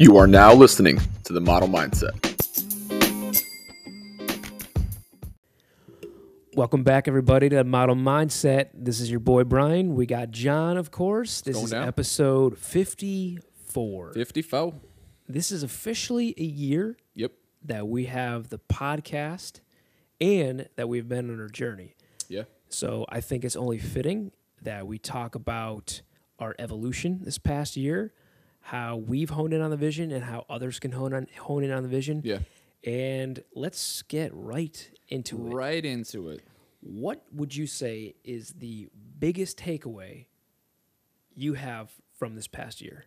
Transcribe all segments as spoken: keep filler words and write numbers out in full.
You are now listening to The Model Mindset. Welcome back, everybody, to The Model Mindset. This is your boy, Brian. We got John, of course. This is down. Episode fifty-four. fifty-four. This is officially a year yep. that we have the podcast and that we've been on our journey. Yeah. So I think it's only fitting that we talk about our evolution this past year, how we've honed in on the vision and how others can hone on, hone in on the vision. Yeah. And let's get right into it. Right into it. What would you say is the biggest takeaway you have from this past year?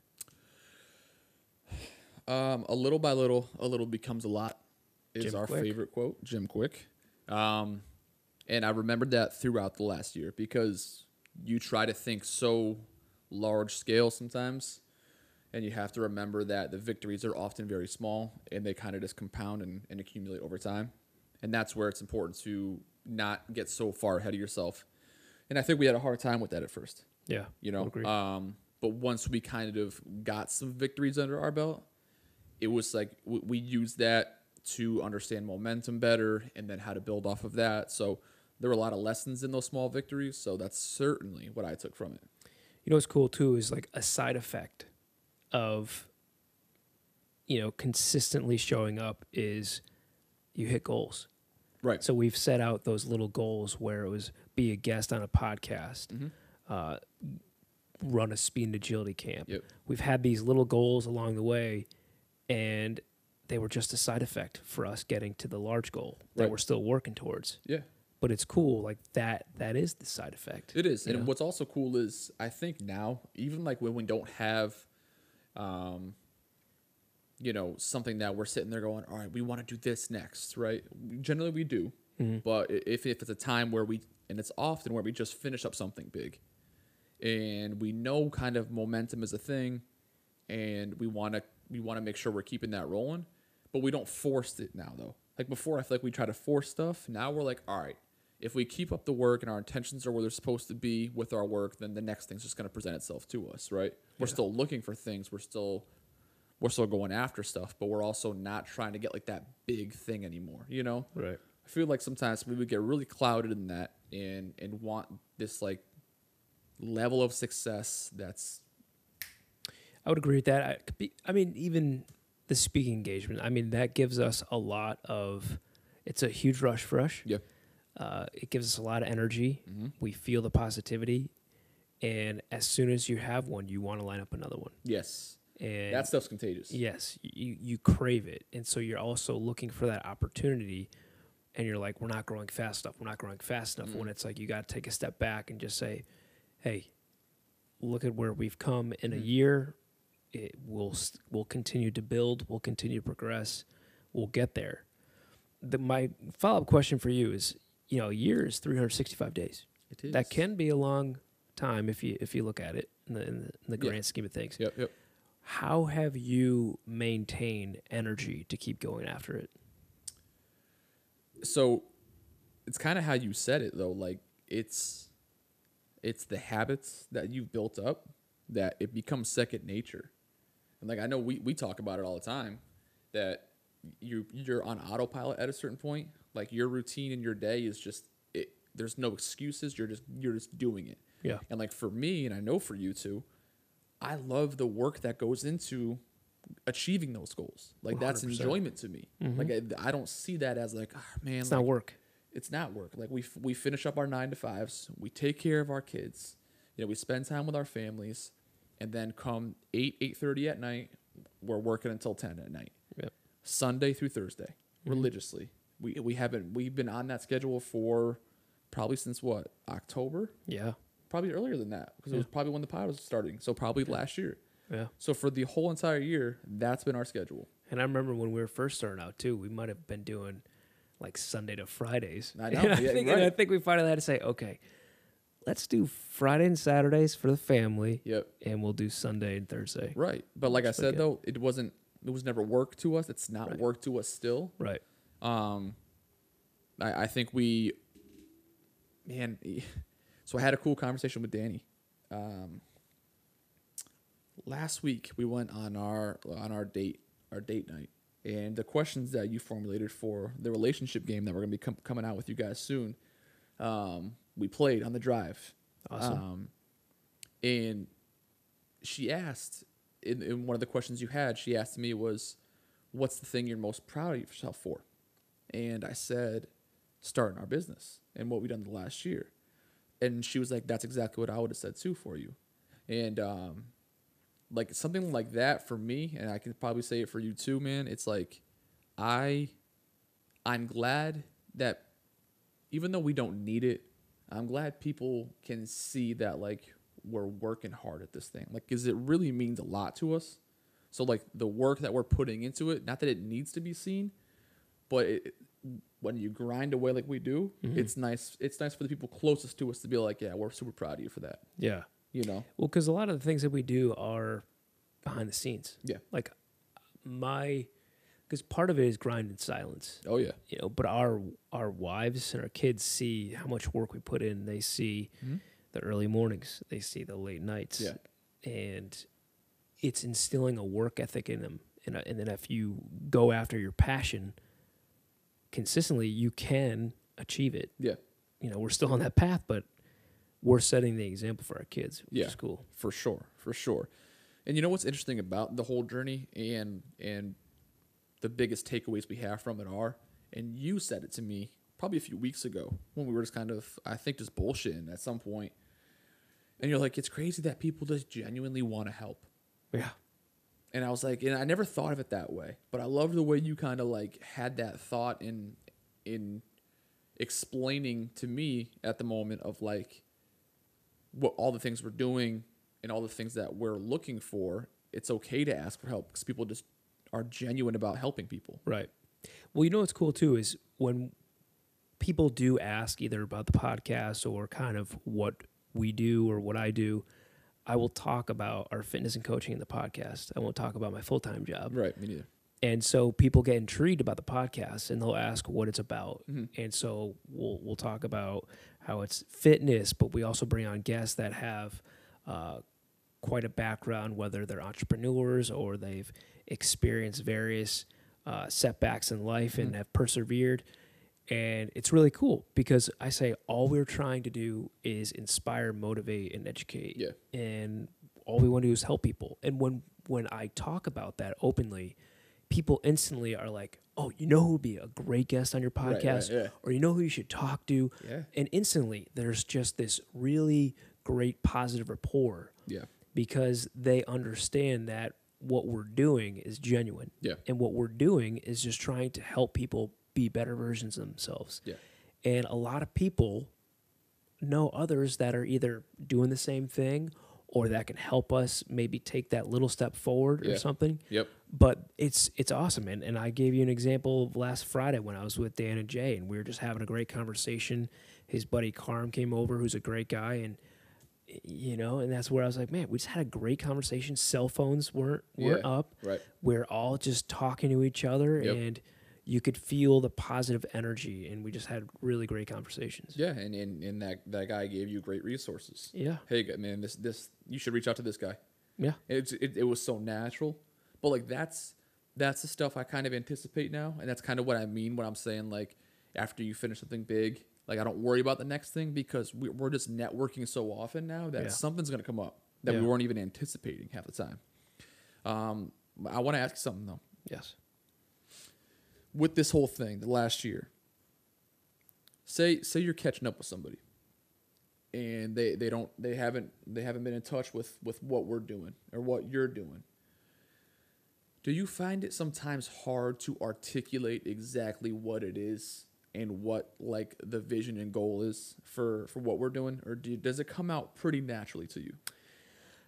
Um, a little by little, a little becomes a lot is Jim our Kwik. favorite quote, Jim Kwik. Um, and I remembered that throughout the last year because you try to think so large scale sometimes, and you have to remember that the victories are often very small, and they kind of just compound and, and accumulate over time. And that's where it's important to not get so far ahead of yourself. And I think we had a hard time with that at first. Yeah, you know. Um, but once we kind of got some victories under our belt, it was like we, we used that to understand momentum better and then how to build off of that. So there were a lot of lessons in those small victories. So that's certainly what I took from it. You know what's cool, too, is like a side effect of, you know, consistently showing up is you hit goals. Right. So we've set out those little goals where it was be a guest on a podcast, mm-hmm. uh, run a speed and agility camp. Yep. We've had these little goals along the way, and they were just a side effect for us getting to the large goal that right. we're still working towards. Yeah. But it's cool, like that that is the side effect. It is. And know? What's also cool is I think now, even like when we don't have um you know, something that we're sitting there going, all right, we want to do this next, right? Generally we do. Mm-hmm. But if if it's a time where we, and it's often where we just finish up something big and we know kind of momentum is a thing and we want to we want to make sure we're keeping that rolling, but we don't force it now though. Like before, I feel like we try to force stuff. Now we're like, all right, if we keep up the work and our intentions are where they're supposed to be with our work, then the next thing's just going to present itself to us, right? Yeah. We're still looking for things. We're still we're still going after stuff, but we're also not trying to get like that big thing anymore, you know? Right. I feel like sometimes we would get really clouded in that and and want this like level of success that's... I would agree with that. I, could be, I mean, even the speaking engagement, I mean, that gives us a lot of... It's a huge rush for us. Yeah. Uh, it gives us a lot of energy. Mm-hmm. We feel the positivity. And as soon as you have one, you want to line up another one. Yes. And that stuff's contagious. Yes. You, you crave it. And so you're also looking for that opportunity. And you're like, we're not growing fast enough. We're not growing fast enough. Mm-hmm. When it's like you got to take a step back and just say, hey, look at where we've come in mm-hmm. a year. It will we'll continue to build. We'll continue to progress. We'll get there. The, my follow-up question for you is, you know, a year is three hundred sixty-five days. It is. That can be a long time if you if you look at it in the, in the, in the grand yep. scheme of things. Yep, yep. How have you maintained energy to keep going after it? So it's kind of how you said it, though. Like it's it's the habits that you've built up that it becomes second nature. And like I know we, we talk about it all the time, that you you're on autopilot at a certain point. Like your routine in your day is just it, there's no excuses. You're just you're just doing it. Yeah. And like for me, and I know for you too, I love the work that goes into achieving those goals. Like one hundred percent. That's enjoyment to me. Mm-hmm. Like I, I don't see that as like, oh man, it's like, not work. It's not work. Like we f- we finish up our nine to fives. We take care of our kids. You know, we spend time with our families, and then come eight eight thirty at night, we're working until ten at night. Yep. Sunday through Thursday, mm-hmm. religiously. We we haven't we've been on that schedule for probably since what, October? Yeah. Probably earlier than that because yeah. it was probably when the pod was starting. So probably yeah. last year. Yeah. So for the whole entire year, that's been our schedule. And I remember when we were first starting out too, we might have been doing like Sunday to Fridays. I know. And I, yeah, think, right. and I think we finally had to say, okay, let's do Friday and Saturdays for the family. Yep. And we'll do Sunday and Thursday. Right. But like Just I said like though, it wasn't it was never work to us. It's not right. work to us still. Right. Um, I, I think we, man, so I had a cool conversation with Danny um, last week we went on our on our date, our date night, and the questions that you formulated for the relationship game that we're going to be com- coming out with you guys soon, um, we played on the drive. Awesome. Um, and she asked, in, in one of the questions you had, she asked me was, what's the thing you're most proud of yourself for? And I said, starting our business and what we've done the last year. And she was like, that's exactly what I would have said too for you. And um, like something like that for me, and I can probably say it for you too, man, it's like I, I'm glad that even though we don't need it, I'm glad people can see that like we're working hard at this thing. Like, because it really means a lot to us. So like the work that we're putting into it, not that it needs to be seen, but it, when you grind away like we do, mm-hmm. it's nice. It's nice for the people closest to us to be like, yeah, we're super proud of you for that. Yeah. You know? Well, because a lot of the things that we do are behind the scenes. Yeah. Like my, because part of it is grind in silence. Oh, yeah. You know, but our our wives and our kids see how much work we put in. They see mm-hmm. the early mornings. They see the late nights. Yeah. And it's instilling a work ethic in them. And, and then if you go after your passion consistently, you can achieve it. Yeah. You know, we're still on that path, but we're setting the example for our kids, which yeah, is cool. For sure, for sure. And you know what's interesting about the whole journey and and the biggest takeaways we have from it are, and you said it to me probably a few weeks ago when we were just kind of, I think, just bullshitting at some point. And you're like, it's crazy that people just genuinely want to help. Yeah. And I was like, and I never thought of it that way, but I love the way you kind of like had that thought in in explaining to me at the moment of like what all the things we're doing and all the things that we're looking for. It's okay to ask for help because people just are genuine about helping people. Right. Well, you know what's cool too is when people do ask either about the podcast or kind of what we do or what I do, I will talk about our fitness and coaching in the podcast. I won't talk about my full-time job. Right, me neither. And so people get intrigued about the podcast, and they'll ask what it's about. Mm-hmm. And so we'll we'll talk about how it's fitness, but we also bring on guests that have uh, quite a background, whether they're entrepreneurs or they've experienced various uh, setbacks in life mm-hmm. and have persevered. And it's really cool because I say all we're trying to do is inspire, motivate, and educate. Yeah. And all we want to do is help people. And when, when I talk about that openly, people instantly are like, oh, you know who would be a great guest on your podcast? Right, right, yeah. Or you know who you should talk to? Yeah. And instantly there's just this really great positive rapport. Yeah. Because they understand that what we're doing is genuine. Yeah. And what we're doing is just trying to help people be better versions of themselves. Yeah. And a lot of people know others that are either doing the same thing or that can help us maybe take that little step forward yeah. or something. Yep. But it's it's awesome. And, and I gave you an example of last Friday when I was with Dan and Jay, and we were just having a great conversation. His buddy Carm came over, who's a great guy, and you know, and that's where I was like, man, we just had a great conversation. Cell phones weren't weren't yeah. up. Right. We're all just talking to each other yep. and you could feel the positive energy, and we just had really great conversations. Yeah, and, and, and that, that guy gave you great resources. Yeah. Hey, man, this this you should reach out to this guy. Yeah. It, it, it was so natural. But, like, that's that's the stuff I kind of anticipate now, and that's kind of what I mean when I'm saying, like, after you finish something big, like, I don't worry about the next thing because we, we're just networking so often now that yeah. something's going to come up that yeah. we weren't even anticipating half the time. Um, I want to ask you something, though. Yes. With this whole thing, the last year, say say you're catching up with somebody, and they, they don't they haven't they haven't been in touch with, with what we're doing or what you're doing. Do you find it sometimes hard to articulate exactly what it is and what like the vision and goal is for, for what we're doing, or do, does it come out pretty naturally to you?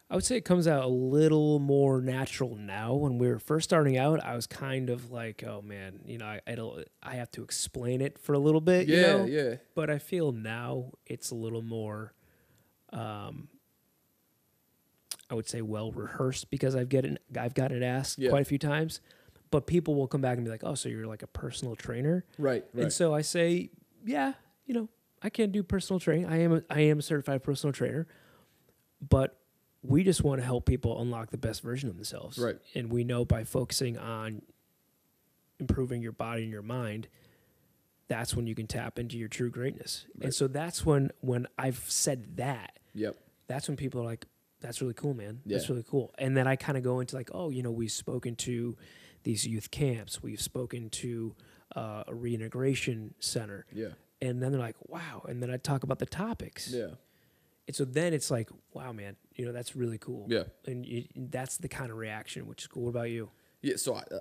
I would say it comes out a little more natural now. When we were first starting out, I was kind of like, oh, man, you know, I I, don't, I have to explain it for a little bit. Yeah, you know? yeah. But I feel now it's a little more, um, I would say, well-rehearsed because I've, get it, I've got it asked yeah. quite a few times. But people will come back and be like, oh, so you're like a personal trainer? Right, right. And so I say, yeah, you know, I can do personal training. I am a, I am a certified personal trainer. But we just want to help people unlock the best version of themselves. Right. And we know by focusing on improving your body and your mind, that's when you can tap into your true greatness. Right. And so that's when, when I've said that, yep. that's when people are like, that's really cool, man. Yeah. That's really cool. And then I kind of go into like, oh, you know, we've spoken to these youth camps. We've spoken to uh, a reintegration center. Yeah. And then they're like, wow. And then I talk about the topics. Yeah. And so then it's like, wow, man, you know, that's really cool. Yeah. And you, that's the kind of reaction, which is cool. What about you? Yeah. So I, uh,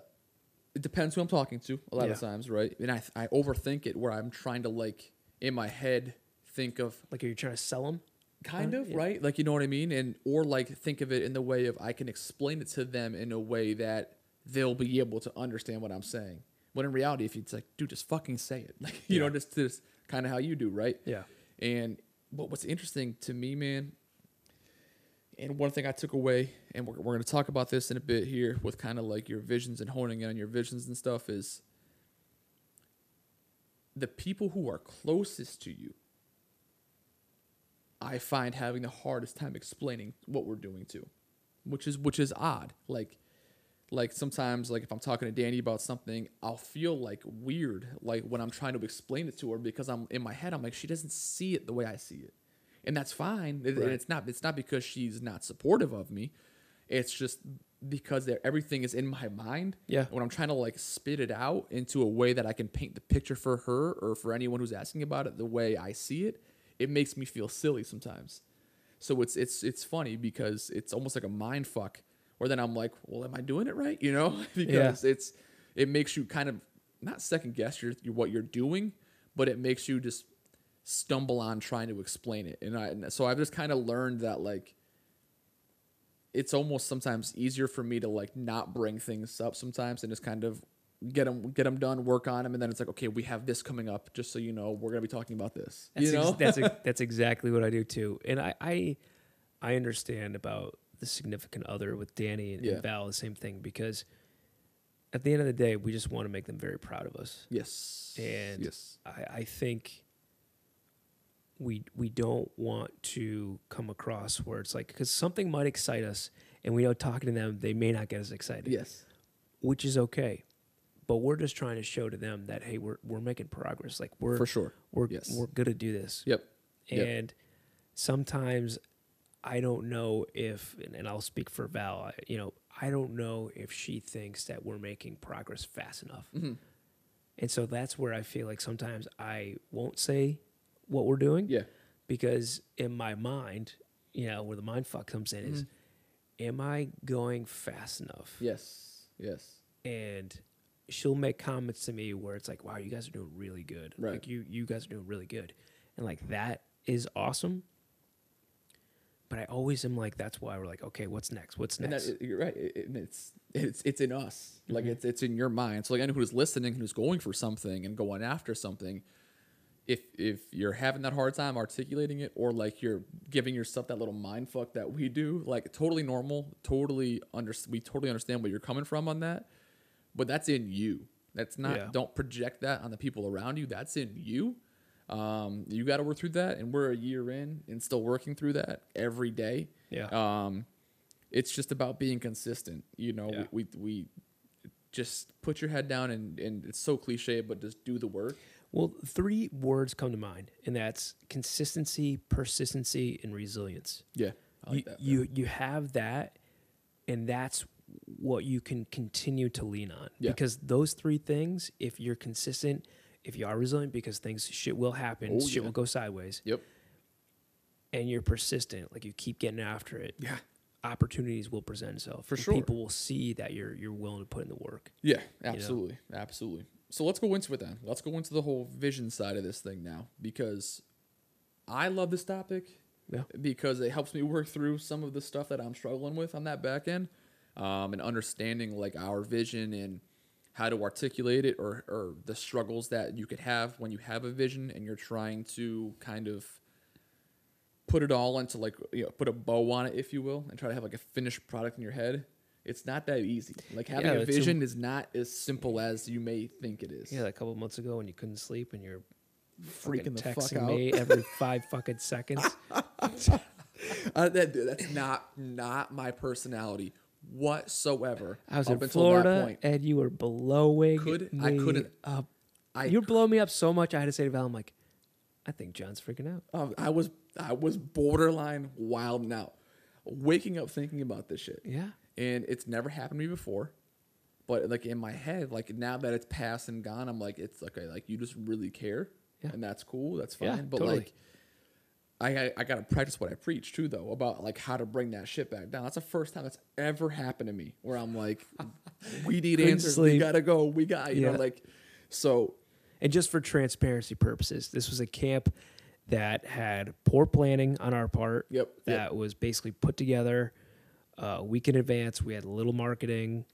it depends who I'm talking to a lot yeah. of times, right? And I, I overthink it where I'm trying to like in my head think of. Like, are you trying to sell them? Kind of, yeah. right? Like, you know what I mean? And or like think of it in the way of I can explain it to them in a way that they'll be able to understand what I'm saying. When in reality, if it's like, dude, just fucking say it. Like, you yeah. know, just, just kind of how you do, right? Yeah. And but what's interesting to me, man, and one thing I took away, and we're, we're going to talk about this in a bit here with kind of like your visions and honing in on your visions and stuff, is the people who are closest to you I find having the hardest time explaining what we're doing to, which is, which is odd. Like, like sometimes like if I'm talking to Danny about something, I'll feel like weird. Like when I'm trying to explain it to her, because I'm in my head, I'm like, she doesn't see it the way I see it. And that's fine. Right. And it's not, it's not because she's not supportive of me. It's just because everything is in my mind. Yeah. When I'm trying to like spit it out into a way that I can paint the picture for her or for anyone who's asking about it, the way I see it, it makes me feel silly sometimes. So it's it's it's funny because it's almost like a mind fuck where then I'm like, well, am I doing it right? You know, because yeah. it's it makes you kind of not second guess your, your, what you're doing, but it makes you just stumble on trying to explain it. And I and so I've just kind of learned that like it's almost sometimes easier for me to like not bring things up sometimes and just kind of Get them, get them done, work on them, and then it's like, okay, we have this coming up, just so you know, we're going to be talking about this. That's you know, ex- that's ex- that's exactly what I do too, and I, I, I understand about the significant other with Danny and, yeah. and Val, the same thing, because at the end of the day, we just want to make them very proud of us. Yes, and yes, I, I think we we don't want to come across where it's like, because something might excite us, and we know talking to them, they may not get us excited. Yes, which is okay. But we're just trying to show to them that, hey, we're we're making progress. Like we're for sure. We're yes. we're gonna do this. Yep. And yep. sometimes I don't know if, and, and I'll speak for Val. I, you know, I don't know if she thinks that we're making progress fast enough. Mm-hmm. And so that's where I feel like sometimes I won't say what we're doing. Yeah. Because in my mind, you know, where the mind fuck comes in mm-hmm. is, am I going fast enough? Yes. Yes. And she'll make comments to me where it's like, wow, you guys are doing really good. Right. Like you, you guys are doing really good. And like, that is awesome. But I always am like, that's why we're like, okay, what's next? What's next? And that, you're right. It, it, it's, it's, it's in us. Mm-hmm. Like it's, it's in your mind. So like anyone who's listening, who's going for something and going after something, if, if you're having that hard time articulating it, or like you're giving yourself that little mind fuck that we do, like totally normal, totally under, we totally understand where you're coming from on that. But that's in you. That's not, yeah. don't project that on the people around you. That's in you. Um, you got to work through that. And we're a year in and still working through that every day. Yeah. Um, it's just about being consistent. You know, yeah. we, we, we just put your head down and, and it's so cliche, but just do the work. Well, three words come to mind, and that's consistency, persistency, and resilience. Yeah. I like you, that, you, you have that, and that's what you can continue to lean on, yeah. because those three things, if you're consistent, if you are resilient, because things, shit will happen, oh, shit yeah. will go sideways. Yep. And you're persistent. Like you keep getting after it. Yeah. Opportunities will present itself. For sure. People will see that you're, you're willing to put in the work. Yeah, absolutely. You know? Absolutely. So let's go into it then. Let's go into the whole vision side of this thing now, because I love this topic yeah. because it helps me work through some of the stuff that I'm struggling with on that back end. Um, and understanding like our vision and how to articulate it, or, or the struggles that you could have when you have a vision and you're trying to kind of put it all into like, you know, put a bow on it, if you will, and try to have like a finished product in your head. It's not that easy. Like having yeah, a vision a, is not as simple as you may think it is. Yeah. A couple months ago when you couldn't sleep and you're freaking the fuck out, me every five fucking seconds. uh, that, that's not not my personality whatsoever. I was up in Florida, and you were blowing Could, me I couldn't, up. I you were blowing me up so much, I had to say to Val, I'm like, I think John's freaking out. Um, I was I was borderline wilding out, waking up thinking about this shit. Yeah. And it's never happened to me before. But, like, in my head, like, now that it's passed and gone, I'm like, it's okay. Like, you just really care. Yeah. And that's cool. That's fine. Yeah, but, totally. like, I, I, I got to practice what I preach, too, though, about, like, how to bring that shit back down. That's the first time that's ever happened to me where I'm like, we need answers. Sleep. We got to go. We got, you yeah. know, like, so. And just for transparency purposes, this was a camp that had poor planning on our part. Yep. That yep. was basically put together a uh, week in advance. We had little marketing.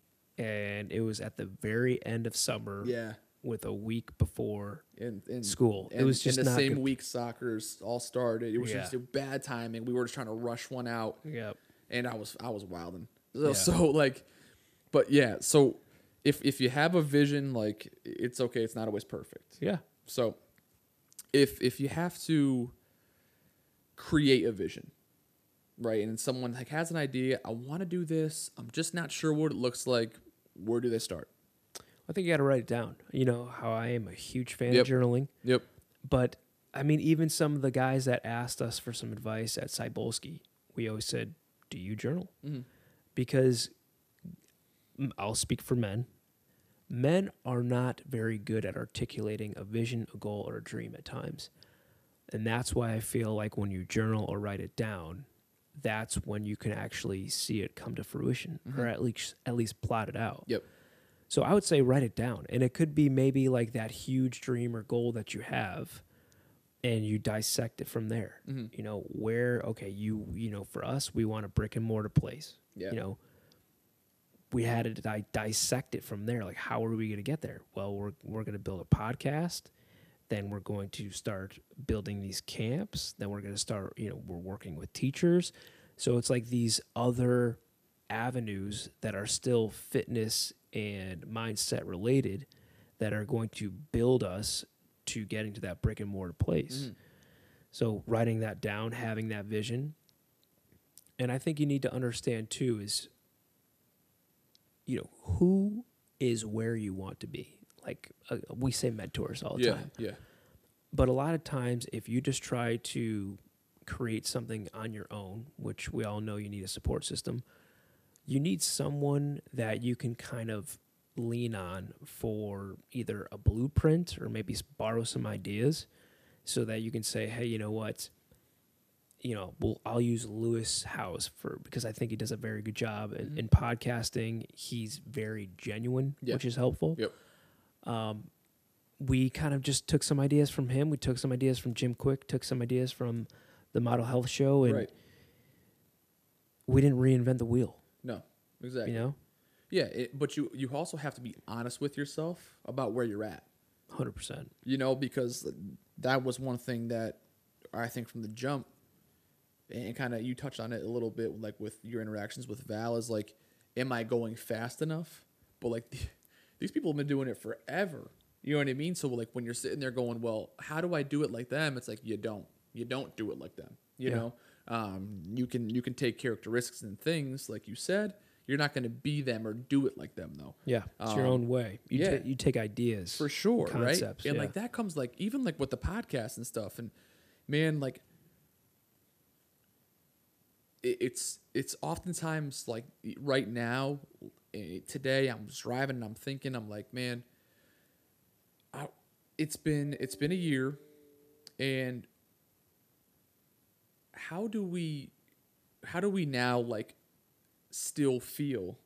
And it was at the very end of summer, yeah, with a week before and, and, school. And, it was just and the not same good. week soccer's all started. It was yeah. just bad timing. We were just trying to rush one out. Yep. And I was I was wilding. So, yeah. so like, but yeah. So if if you have a vision, like it's okay. It's not always perfect. Yeah. So if if you have to create a vision. Right. And someone like has an idea. I want to do this. I'm just not sure what it looks like. Where do they start? I think you got to write it down. You know how I am a huge fan yep. of journaling. Yep. But, I mean, even some of the guys that asked us for some advice at Cybulski, we always said, do you journal? Mm-hmm. Because I'll speak for men. Men are not very good at articulating a vision, a goal, or a dream at times. And that's why I feel like when you journal or write it down, that's when you can actually see it come to fruition, mm-hmm. or at least at least plot it out. Yep. So I would say write it down. And it could be maybe like that huge dream or goal that you have, and you dissect it from there. Mm-hmm. You know, where, okay, you you know, for us, we want a brick and mortar place. Yeah. You know, we had to di- dissect it from there. Like, how are we going to get there? Well, we're we're going to build a podcast. Then we're going to start building these camps. Then we're going to start, you know, we're working with teachers. So it's like these other avenues that are still fitness and mindset related that are going to build us to getting to that brick and mortar place. Mm. So writing that down, having that vision. And I think you need to understand too is, you know, who is where you want to be. Like uh, we say mentors all the yeah, time. Yeah. But a lot of times if you just try to create something on your own, which we all know you need a support system, you need someone that you can kind of lean on for either a blueprint or maybe borrow some ideas so that you can say, hey, you know what? You know, well, I'll use Lewis Howes for because I think he does a very good job in, mm-hmm. in podcasting. He's very genuine, yep. which is helpful. Yep. Um, we kind of just took some ideas from him. We took some ideas from Jim Kwik, took some ideas from the Model Health Show, and right. we didn't reinvent the wheel. No, exactly. You know? Yeah, it, but you, you also have to be honest with yourself about where you're at. one hundred percent. You know, because that was one thing that I think from the jump, and kind of you touched on it a little bit, like with your interactions with Val, is like, am I going fast enough? But like... These people have been doing it forever. You know what I mean? So, like, when you're sitting there going, well, how do I do it like them? It's like, you don't. You don't do it like them. You yeah. know? Um, you can you can take characteristics and things, like you said. You're not going to be them or do it like them, though. Yeah. It's um, your own way. You, yeah. t- you take ideas. For sure, concepts, right? And, yeah. like, that comes, like, even, like, with the podcast and stuff. And, man, like, it, it's it's oftentimes, like, right now... Today I'm driving and I'm thinking, I'm like, man, I, it's been it's been a year, and how do we how do we now like still feel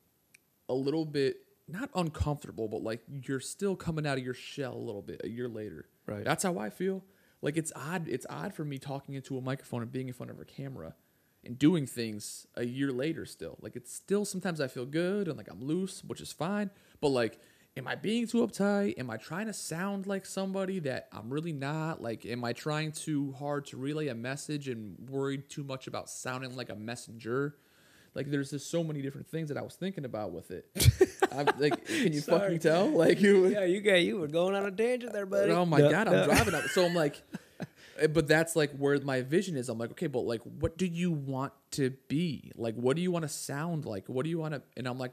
a little bit not uncomfortable, but like you're still coming out of your shell a little bit a year later. Right. That's how I feel. Like it's odd. It's odd for me talking into a microphone and being in front of a camera. And doing things a year later still. Like, it's still sometimes I feel good and, like, I'm loose, which is fine. But, like, am I being too uptight? Am I trying to sound like somebody that I'm really not? Like, am I trying too hard to relay a message and worried too much about sounding like a messenger? Like, there's just so many different things that I was thinking about with it. I'm, like, can you Sorry. fucking tell? Like, you, yeah, you, got, you were going on a tangent there, buddy. Oh, my no, God, no. I'm driving up. So, I'm like... But that's like where my vision is. I'm like, okay, but like, what do you want to be? Like, what do you want to sound like? What do you want to? And I'm like,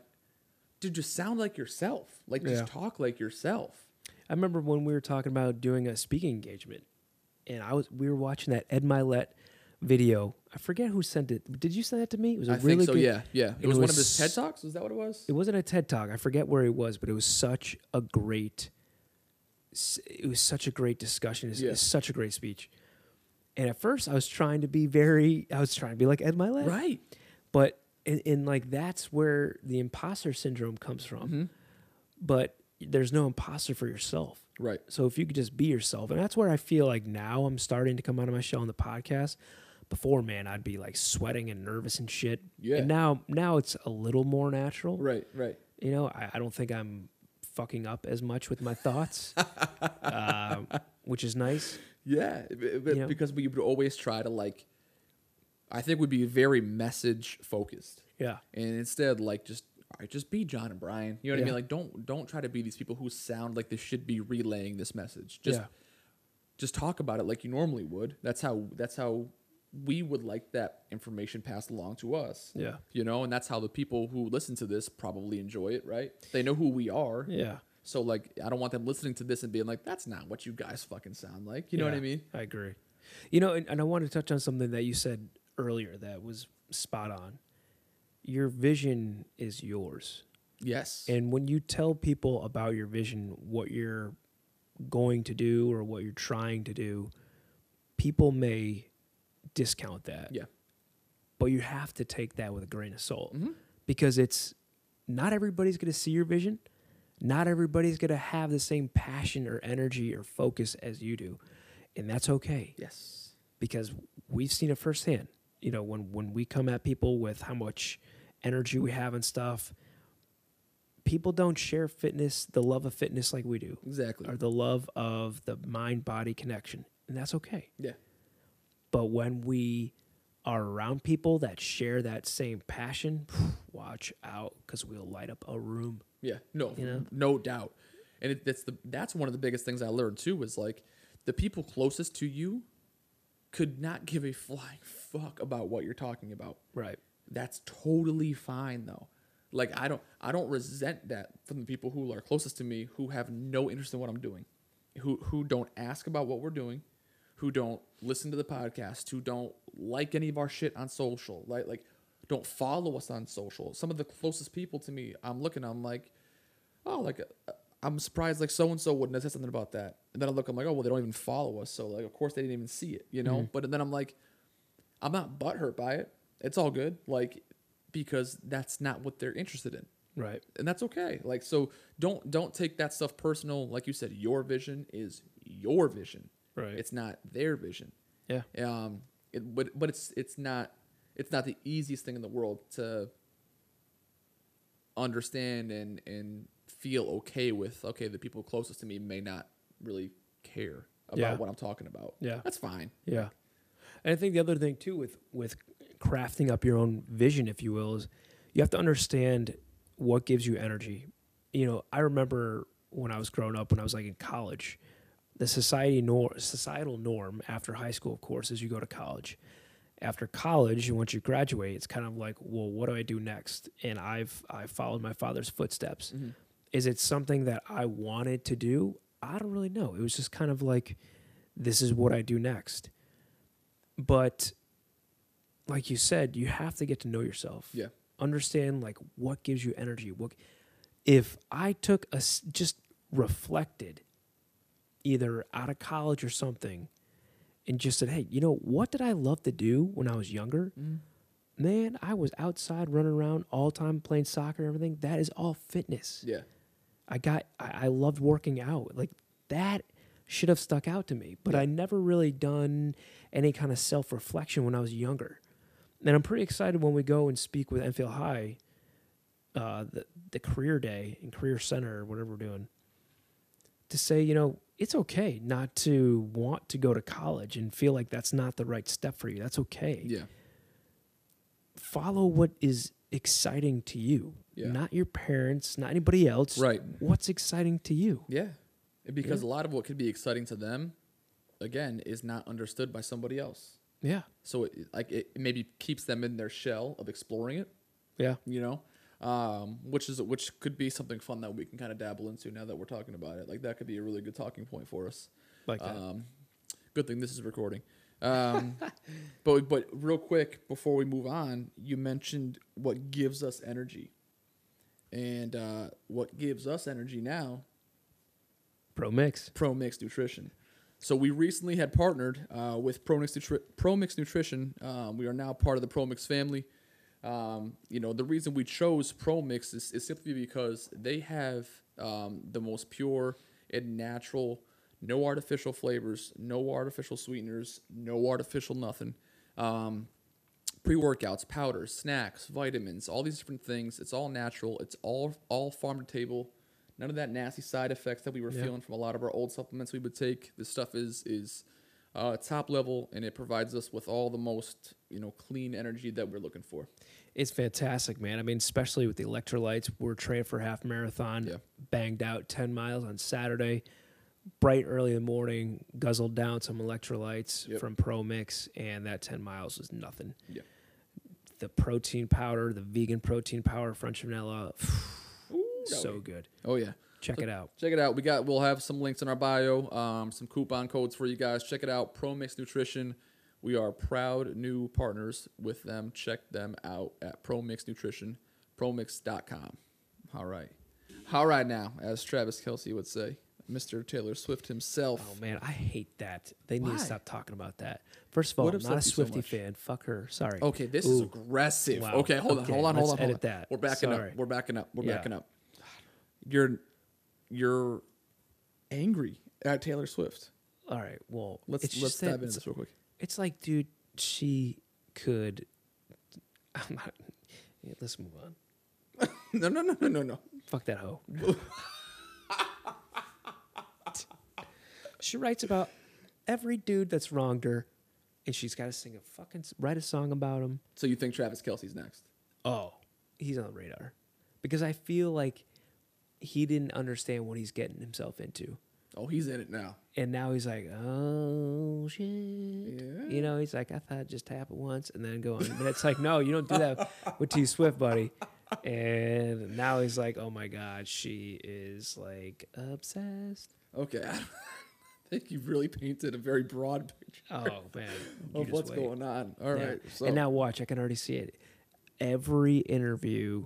dude, just sound like yourself. Like, just yeah. talk like yourself. I remember when we were talking about doing a speaking engagement, and I was we were watching that Ed Mylett video. I forget who sent it. Did you send that to me? It was a I really think so, good. Yeah, yeah. It was, it was one of his TED Talks. Was that what it was? It wasn't a TED Talk. I forget where it was, but it was such a great. It was such a great discussion. It's yeah. such a great speech. And at first, I was trying to be very. I was trying to be like Ed Mylett, right? But and, and like that's where the imposter syndrome comes from. Mm-hmm. But there's no imposter for yourself. Right. So if you could just be yourself, and that's where I feel like now I'm starting to come out of my shell on the podcast. Before, man, I'd be like sweating and nervous and shit. Yeah. And now, now it's a little more natural. Right, right. You know, I, I don't think I'm fucking up as much with my thoughts, uh, which is nice. Yeah, but, but you know? Because we would always try to like, I think we'd be very message focused. Yeah. And instead, like just, all right, just be John and Brian. You know what yeah. I mean? Like, don't don't try to be these people who sound like they should be relaying this message. Just, yeah. just talk about it like you normally would. That's how. That's how. We would like that information passed along to us. Yeah. You know, and that's how the people who listen to this probably enjoy it, right? They know who we are. Yeah. So, like, I don't want them listening to this and being like, that's not what you guys fucking sound like. You yeah, know what I mean? I agree. You know, and, and I want to touch on something that you said earlier that was spot on. Your vision is yours. Yes. And when you tell people about your vision, what you're going to do or what you're trying to do, people may discount that. Yeah. But you have to take that with a grain of salt mm-hmm. because it's not everybody's going to see your vision. Not everybody's going to have the same passion or energy or focus as you do. And that's okay. Yes. Because we've seen it firsthand. You know, when, when we come at people with how much energy we have and stuff, people don't share fitness, the love of fitness like we do. Exactly. Or the love of the mind-body connection. And that's okay. Yeah. But when we are around people that share that same passion, watch out, because we'll light up a room. Yeah, no, you know? No doubt. And it, that's the that's one of the biggest things I learned, too, was, like, the people closest to you could not give a flying fuck about what you're talking about. Right. That's totally fine, though. Like, I don't I don't resent that from the people who are closest to me who have no interest in what I'm doing, who who don't ask about what we're doing, who don't listen to the podcast, who don't like any of our shit on social, right? Like, don't follow us on social. Some of the closest people to me, I'm looking, I'm like, oh, like, uh, I'm surprised, like, so-and-so wouldn't have said something about that. And then I look, I'm like, oh, well, they don't even follow us, so, like, of course they didn't even see it, you know? Mm-hmm. But then I'm like, I'm not butthurt by it. It's all good, like, because that's not what they're interested in. Right. And that's okay. Like, so don't don't take that stuff personal. Like you said, your vision is your vision. Right. It's not their vision. Yeah. Um. It, but but it's it's not it's not the easiest thing in the world to understand and and feel okay with. Okay, the people closest to me may not really care about yeah. what I'm talking about. Yeah. That's fine. Yeah. And I think the other thing too with with crafting up your own vision, if you will, is you have to understand what gives you energy. You know, I remember when I was growing up, when I was like in college. The society nor- societal norm after high school, of course, is you go to college. After college, once you graduate, it's kind of like, well, what do I do next? And I've I followed my father's footsteps. Mm-hmm. Is it something that I wanted to do? I don't really know. It was just kind of like, this is what I do next. But like you said, you have to get to know yourself. Yeah. Understand like what gives you energy. What if I took a just reflected. Either out of college or something, and just said, hey, you know, what did I love to do when I was younger? Mm. Man, I was outside running around all the time playing soccer and everything. That is all fitness. Yeah. I got, I, I loved working out. Like, that should have stuck out to me, but yeah. I never really done any kind of self-reflection when I was younger. And I'm pretty excited when we go and speak with Enfield High, uh, the, the career day and career center, whatever we're doing, to say, you know, it's okay not to want to go to college and feel like that's not the right step for you. That's okay. Yeah. Follow what is exciting to you, yeah. not your parents, not anybody else. Right. What's exciting to you? Yeah. Because yeah. a lot of what could be exciting to them again, is not understood by somebody else. Yeah. So it, like it maybe keeps them in their shell of exploring it. Yeah. You know, um, which is which could be something fun that we can kind of dabble into now that we're talking about it. Like that could be a really good talking point for us. Like that. Um, good thing this is recording. Um, but but real quick before we move on, you mentioned what gives us energy, and uh, what gives us energy now. ProMix. ProMix Nutrition. So we recently had partnered uh, with ProMix, Nutri- ProMix Nutrition. Um, we are now part of the ProMix family. Um, you know, the reason we chose ProMix is, is simply because they have um, the most pure and natural, no artificial flavors, no artificial sweeteners, no artificial nothing. Um, pre-workouts, powders, snacks, vitamins, all these different things. It's all natural. It's all all farm to table. None of that nasty side effects that we were yeah. feeling from a lot of our old supplements we would take. This stuff is is uh, top level, and it provides us with all the most you know clean energy that we're looking for. It's fantastic, man. I mean, especially with the electrolytes. We're trained for half marathon, yeah. banged out ten miles on Saturday, bright early in the morning, guzzled down some electrolytes yep. from ProMix, and that ten miles was nothing. Yeah. The protein powder, the vegan protein powder, French vanilla. So good. Oh yeah. Check so it out. Check it out. We got we'll have some links in our bio, um, some coupon codes for you guys. Check it out. ProMix Nutrition. We are proud new partners with them. Check them out at ProMix Nutrition, promix dot com. All right. All right now, as Travis Kelsey would say, Mister Taylor Swift himself. Oh man, I hate that. They Why? Need to stop talking about that. First of all, I'm not a Swiftie so fan. Fuck her. Sorry. Okay, this Ooh. Is aggressive. Wow. Okay, hold okay, on, hold on, hold on. Edit that. We're backing Sorry. Up. We're backing up. We're yeah. backing up. You're, you're, angry at Taylor Swift. All right, well, let's let's dive into this real quick. It's like, dude, she could. I'm not. Yeah, let's move on. no, no, no, no, no, no. Fuck that hoe. She writes about every dude that's wronged her, and she's got to sing a fucking write a song about him. So you think Travis Kelsey's next? Oh, he's on the radar, because I feel like. He didn't understand what he's getting himself into. Oh, he's in it now. And now he's like, oh, shit. Yeah. You know, he's like, I thought I'd just tap it once and then go on. But it's like, no, you don't do that with T Swift, buddy. And now he's like, oh, my God, she is, like, obsessed. Okay. I think you've really painted a very broad picture. Oh, man. Of what's wait. Going on. All yeah. right. So. And now watch. I can already see it. Every interview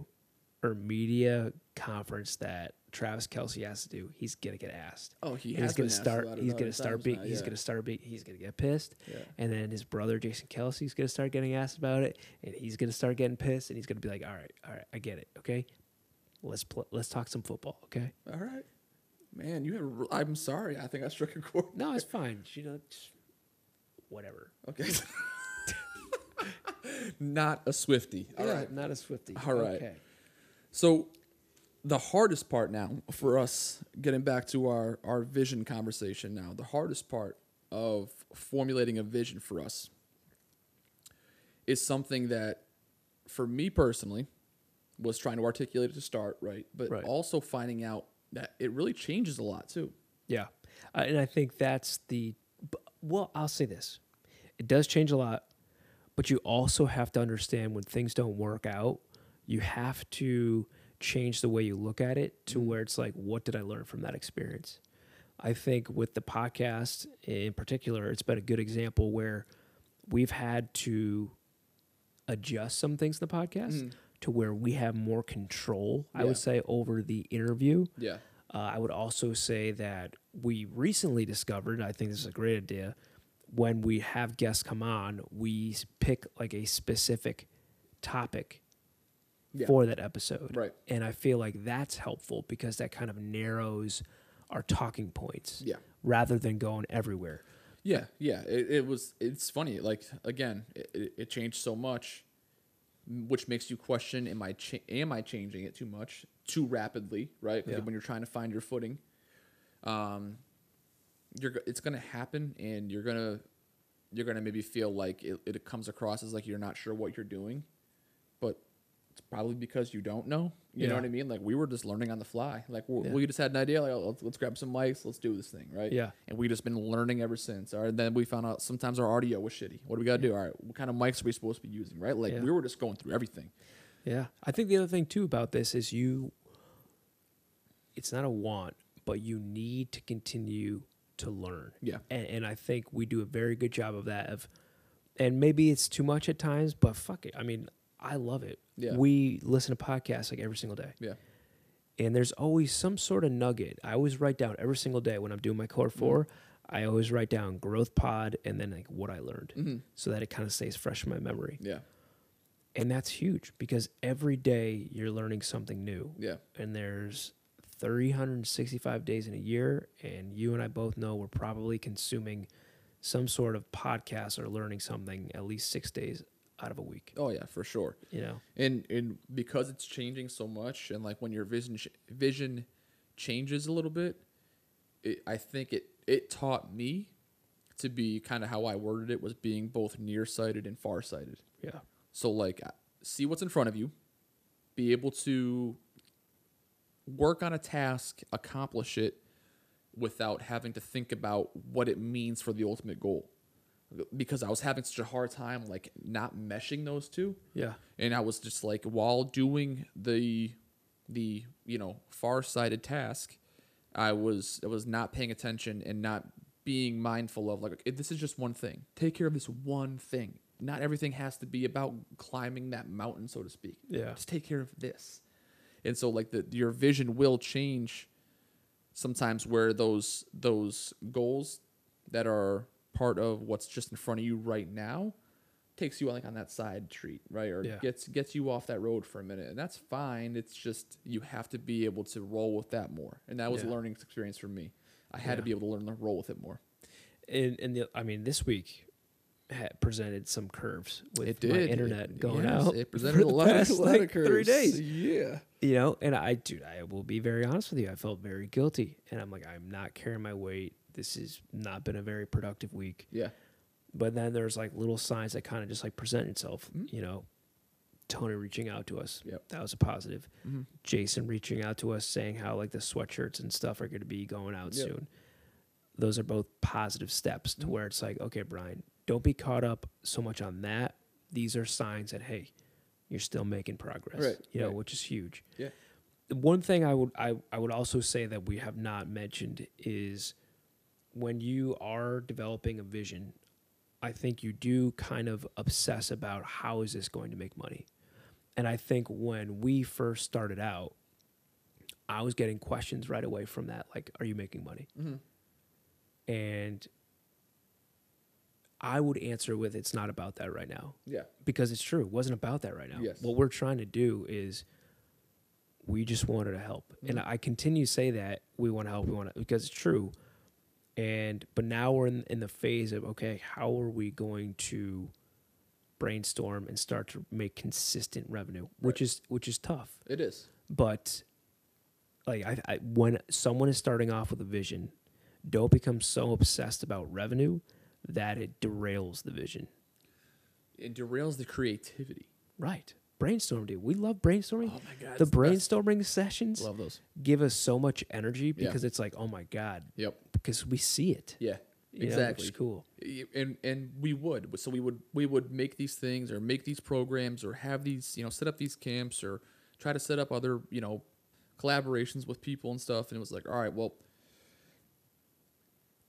or media conference that Travis Kelsey has to do, he's gonna get asked. Oh, he has been asked a lot of times now. He's gonna start being. He's gonna start being. He's gonna get pissed, yeah. and then his brother Jason Kelce is gonna start getting asked about it, and he's gonna start getting pissed, and he's gonna be like, "All right, all right, I get it. Okay, let's pl- let's talk some football. Okay, all right, man. You have. I'm sorry. I think I struck a chord. No, it's fine. You know, whatever. Okay." Not a Swiftie. All yeah, right, not a Swiftie. All right. Okay. So the hardest part now for us, getting back to our, our vision conversation now, the hardest part of formulating a vision for us is something that, for me personally, was trying to articulate it to start, right? But right. also finding out that it really changes a lot, too. Yeah. Uh, and I think that's the... Well, I'll say this. It does change a lot, but you also have to understand when things don't work out, you have to change the way you look at it to where it's like, what did I learn from that experience? I think with the podcast in particular, it's been a good example where we've had to adjust some things in the podcast mm. to where we have more control, yeah. I would say, over the interview. Yeah. Uh, I would also say that we recently discovered, I think this is a great idea, when we have guests come on, we pick like a specific topic Yeah. for that episode. Right. And I feel like that's helpful because that kind of narrows our talking points yeah. rather than going everywhere. Yeah. Yeah. It, it was, it's funny. Like, again, it, it changed so much, which makes you question, am I, cha- am I changing it too much too rapidly? Right. Yeah. When you're trying to find your footing, um, you're, it's going to happen and you're going to, you're going to maybe feel like it, it comes across as like, you're not sure what you're doing, but It's probably because you don't know. You yeah. know what I mean? Like, we were just learning on the fly. Like, yeah. we just had an idea. Like, oh, let's, let's grab some mics. Let's do this thing, right? Yeah. And we just been learning ever since. All right. Then we found out sometimes our audio was shitty. What do we got to yeah. do? All right. What kind of mics are we supposed to be using, right? Like, yeah. we were just going through everything. Yeah. I think the other thing, too, about this is you, it's not a want, but you need to continue to learn. Yeah. And, and I think we do a very good job of that. Of, and maybe it's too much at times, but fuck it. I mean, I love it. Yeah. We listen to podcasts like every single day. Yeah. And there's always some sort of nugget. I always write down every single day when I'm doing my core four, mm-hmm. I always write down growth pod and then like what I learned mm-hmm. so that it kind of stays fresh in my memory. Yeah. And that's huge because every day you're learning something new. Yeah. And there's three hundred sixty-five days in a year, and you and I both know we're probably consuming some sort of podcast or learning something at least six days out of a week. Oh yeah, for sure. You know, and and because it's changing so much, and like when your vision sh- vision changes a little bit, it, I think it it taught me to be kind of how I worded it was being both nearsighted and farsighted. Yeah. So like, see what's in front of you, be able to work on a task, accomplish it without having to think about what it means for the ultimate goal. Because I was having such a hard time, like, not meshing those two. Yeah. And I was just like, while doing the, the you know, far-sighted task, I was I was not paying attention and not being mindful of, like, this is just one thing. Take care of this one thing. Not everything has to be about climbing that mountain, so to speak. Yeah. Just take care of this. And so, like, the, your vision will change sometimes where those those goals that are part of what's just in front of you right now takes you like on that side street, right? Or yeah. gets gets you off that road for a minute. And that's fine. It's just you have to be able to roll with that more. And that was yeah. a learning experience for me. I had yeah. to be able to learn to roll with it more. And, and the, I mean, this week had presented some curves with it did. my internet it, going yes, out. It presented a lot of like curves. Three days. Yeah. You know, and I, dude, I will be very honest with you. I felt very guilty. And I'm like, I'm not carrying my weight. This has not been a very productive week. Yeah. But then there's like little signs that kind of just like present itself, mm-hmm. you know, Tony reaching out to us. Yep. That was a positive. Mm-hmm. Jason reaching out to us saying how like the sweatshirts and stuff are going to be going out yep. soon. Those are both positive steps to mm-hmm. where it's like, okay, Brian, don't be caught up so much on that. These are signs that, hey, you're still making progress, right, you know, right. which is huge. Yeah. One thing I would, I, I would also say that we have not mentioned is, when you are developing a vision, I think you do kind of obsess about how is this going to make money. And I think when we first started out, I was getting questions right away from that, like, are you making money? Mm-hmm. And I would answer with, it's not about that right now. Yeah. Because it's true. It wasn't about that right now. Yes. What we're trying to do is we just wanted to help. Mm-hmm. And I continue to say that we want to help, we want to, because it's true. And but now we're in, in the phase of, okay, how are we going to brainstorm and start to make consistent revenue, which right. is which is tough. It is. But like I, I, when someone is starting off with a vision, don't become so obsessed about revenue that it derails the vision. It derails the creativity. Right. Brainstorm, dude. We love brainstorming. Oh my god, the brainstorming best. sessions. Love those. Give us so much energy because yeah. it's like, oh my god. Yep. Because we see it. Yeah. You exactly. Know, which is cool. And and we would so we would we would make these things or make these programs or have these, you know, set up these camps or try to set up other, you know, collaborations with people and stuff, and it was like, all right, well,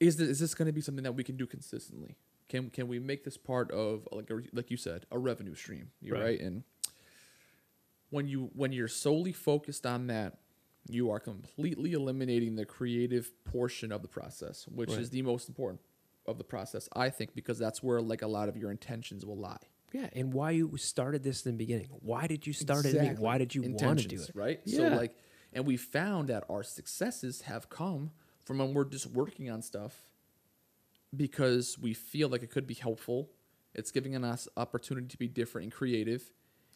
is this, is this going to be something that we can do consistently? Can can we make this part of like a, like you said, a revenue stream, right? right? And When you when you're solely focused on that, you are completely eliminating the creative portion of the process, which right. is the most important of the process, I think, because that's where like a lot of your intentions will lie. Yeah, and why you started this in the beginning? Why did you start exactly. it? Why did you want to do it? Right. Yeah. So like, and we found that our successes have come from when we're just working on stuff because we feel like it could be helpful. It's giving us opportunity to be different and creative,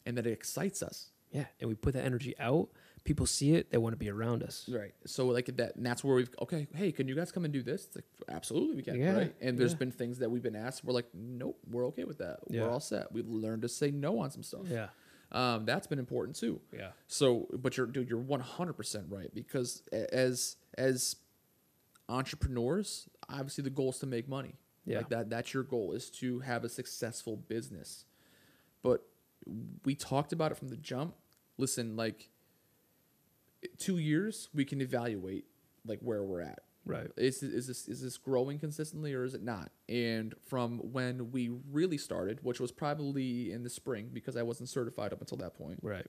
and that it excites us. Yeah, and we put that energy out. People see it; they want to be around us. Right. So like that, and that's where we've okay. Hey, can you guys come and do this? It's like, absolutely, we can. Yeah, right. And yeah. there's been things that we've been asked. We're like, nope, we're okay with that. Yeah. We're all set. We've learned to say no on some stuff. Yeah. Um, that's been important too. Yeah. So, but you're, dude, you're one hundred percent right, because as, as entrepreneurs, obviously the goal is to make money. Yeah. Like that, that's your goal, is to have a successful business. But we talked about it from the jump. Listen, like two years, we can evaluate like where we're at. Right. Is, is this, is this growing consistently or is it not? And from when we really started, which was probably in the spring, because I wasn't certified up until that point. Right.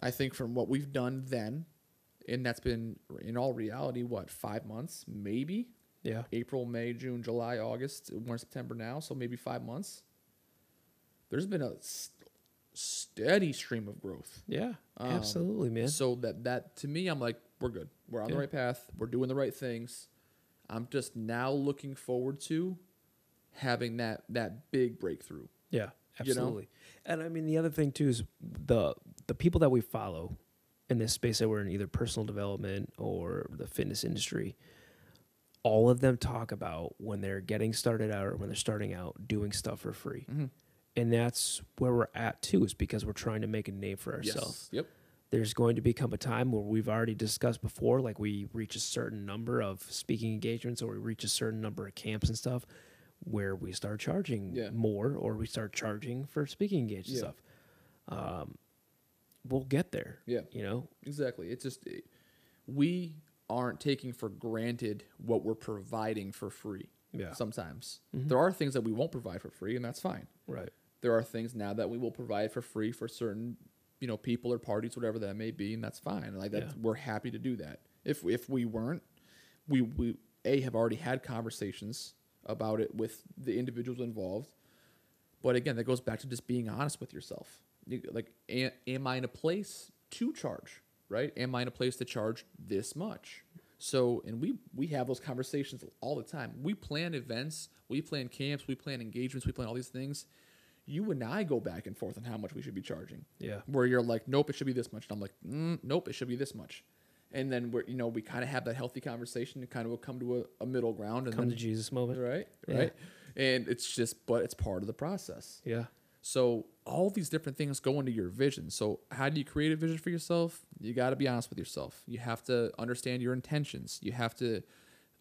I think from what we've done then, and that's been in all reality, what, five months, maybe? Yeah. April, May, June, July, August, we're in September now. So maybe five months. There's been a st- steady stream of growth. Yeah, um, absolutely, man. So that, that to me, I'm like, we're good. We're on yeah. the right path. We're doing the right things. I'm just now looking forward to having that, that big breakthrough. Yeah, absolutely. You know? And I mean, the other thing too is the, the people that we follow in this space that we're in, either personal development or the fitness industry, all of them talk about when they're getting started out or when they're starting out doing stuff for free. Mm-hmm. And that's where we're at too, is because we're trying to make a name for ourselves. Yes. Yep. There's going to become a time where we've already discussed before, like we reach a certain number of speaking engagements, or we reach a certain number of camps and stuff, where we start charging yeah. more, or we start charging for speaking engagements yeah. stuff. Um, we'll get there. Yeah. You know? Exactly. It's just, it, we aren't taking for granted what we're providing for free. Yeah. Sometimes. Mm-hmm. There are things that we won't provide for free, and that's fine. Right. There are things now that we will provide for free for certain, you know, people or parties, whatever that may be, and that's fine. Like that, yeah. we're happy to do that. If if we weren't, we we a have already had conversations about it with the individuals involved. But again, that goes back to just being honest with yourself. You, like, am, am I in a place to charge? Right? Am I in a place to charge this much? So, and we we have those conversations all the time. We plan events, we plan camps, we plan engagements, we plan all these things. You and I go back and forth on how much we should be charging. Yeah. Where you're like, nope, it should be this much. And I'm like, mm, nope, it should be this much. And then we're, you know, we kind of have that healthy conversation and kind of will come to a, a middle ground. And come then, to Jesus moment. Right. Right. Yeah. And it's just, but it's part of the process. Yeah. So all these different things go into your vision. So how do you create a vision for yourself? You got to be honest with yourself. You have to understand your intentions. You have to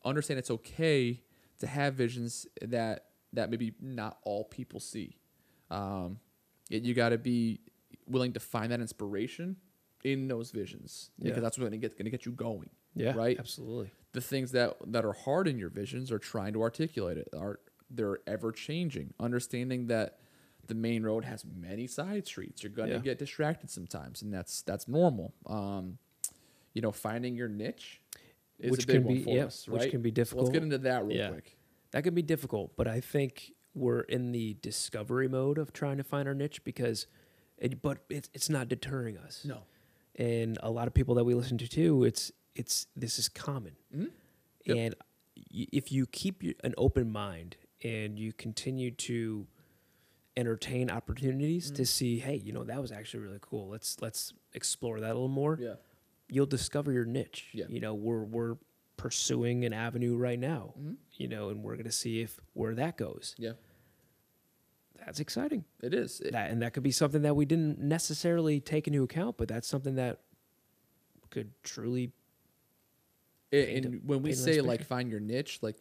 understand it's okay to have visions that, that maybe not all people see. Um, it, you got to be willing to find that inspiration in those visions, because yeah. that's what's going to get going to get you going. Yeah, right. Absolutely. The things that, that are hard in your visions or trying to articulate it are they're ever changing. Understanding that the main road has many side streets. You're going to yeah. get distracted sometimes, and that's that's normal. Um, you know, finding your niche is which a big can one be, for yeah, us, right? Which can be difficult. Let's get into that real yeah. quick. That can be difficult, but I think we're in the discovery mode of trying to find our niche, because, it, but it's it's not deterring us. No. And a lot of people that we listen to too, it's, it's, this is common. Mm-hmm. Yep. And y- if you keep your, an open mind and you continue to entertain opportunities mm-hmm. to see, hey, you know, that was actually really cool. Let's, let's explore that a little more. Yeah. You'll discover your niche. Yeah. You know, we're, we're, pursuing an avenue right now, mm-hmm. you know, and we're going to see if where that goes. Yeah. That's exciting. It is. It, that, and that could be something that we didn't necessarily take into account, but that's something that could truly. It, and a, when we say like find your niche, like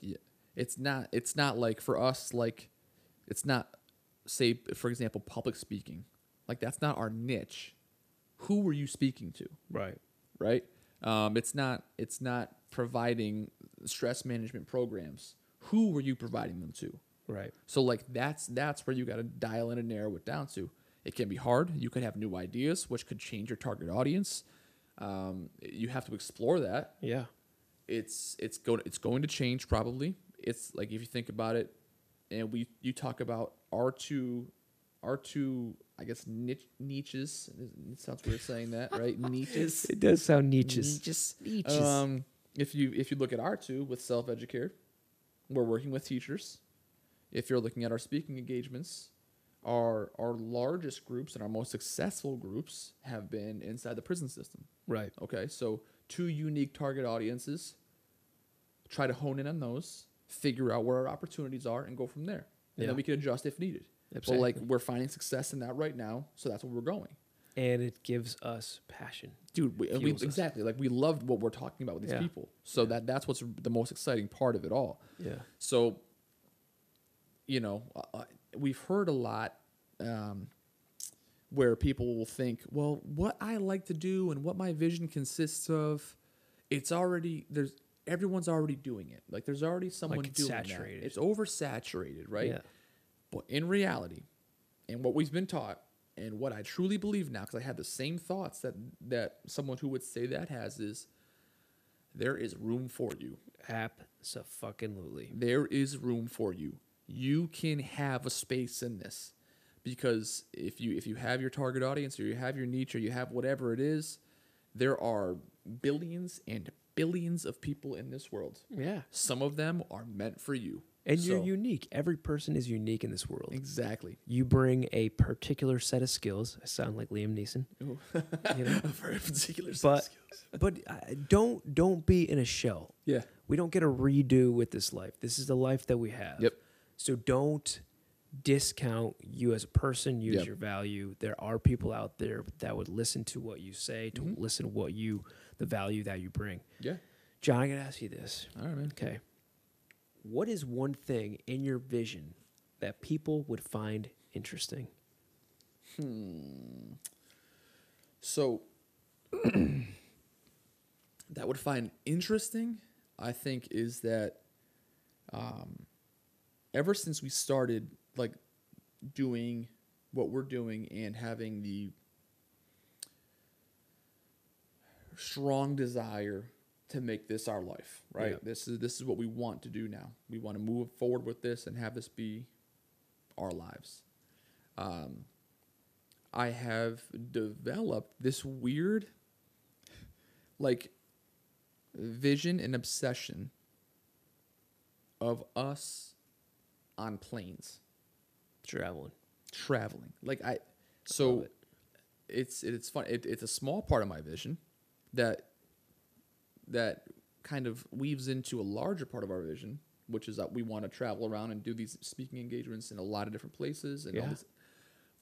it's not, it's not like for us, like it's not, say, for example, public speaking, like that's not our niche. Who were you speaking to? Right. Right. Um, it's not, it's not providing stress management programs. Who were you providing them to? Right. So like that's, that's where you got to dial in and narrow it down to. It can be hard. You could have new ideas, which could change your target audience. Um, you have to explore that. Yeah. It's, it's going, it's going to change probably. It's like, if you think about it, and we, you talk about our two, our two, I guess niche, niches. It sounds weird saying that, right? Niches. It does sound niches. Niches. Niches. Um, if you if you look at our two with self-educare, we're working with teachers. If you're looking at our speaking engagements, our our largest groups and our most successful groups have been inside the prison system. Right. Okay. So two unique target audiences. Try to hone in on those. Figure out where our opportunities are and go from there. And yeah. then we can adjust if needed. Absolutely. But like we're finding success in that right now, so that's where we're going. And it gives us passion, dude. We, we exactly like we loved what we're talking about with these yeah. people. So yeah. that that's what's the most exciting part of it all. Yeah. So, you know, uh, we've heard a lot um, where people will think, well, what I like to do and what my vision consists of, it's already there's everyone's already doing it. Like there's already someone like it's doing saturated. That. It's oversaturated, right? Yeah. But in reality, and what we've been taught, and what I truly believe now, because I had the same thoughts that, that someone who would say that has, is there is room for you. Absolutely. There is room for you. You can have a space in this. Because if you if you have your target audience, or you have your niche, or you have whatever it is, there are billions and billions of people in this world. Yeah. Some of them are meant for you. And so, you're unique. Every person is unique in this world. Exactly. You bring a particular set of skills. I sound like Liam Neeson. Ooh. You know? A very particular set but, of skills. But uh, don't don't be in a shell. Yeah. We don't get a redo with this life. This is the life that we have. Yep. So don't discount you as a person. Use yep. your value. There are people out there that would listen to what you say, to mm-hmm. listen to what you, the value that you bring. Yeah. John, I'm going to ask you this. All right, man. Okay. What is one thing in your vision that people would find interesting? Hmm. So that would find interesting, I think, is that um, ever since we started like doing what we're doing and having the strong desire to make this our life, right? Yeah. This is this is what we want to do now. We want to move forward with this and have this be our lives. Um, I have developed this weird, like, vision and obsession of us on planes. Traveling. Traveling. Like, I... So, it. it's it's fun. It, it's a small part of my vision that... that kind of weaves into a larger part of our vision, which is that we want to travel around and do these speaking engagements in a lot of different places. And yeah. all this.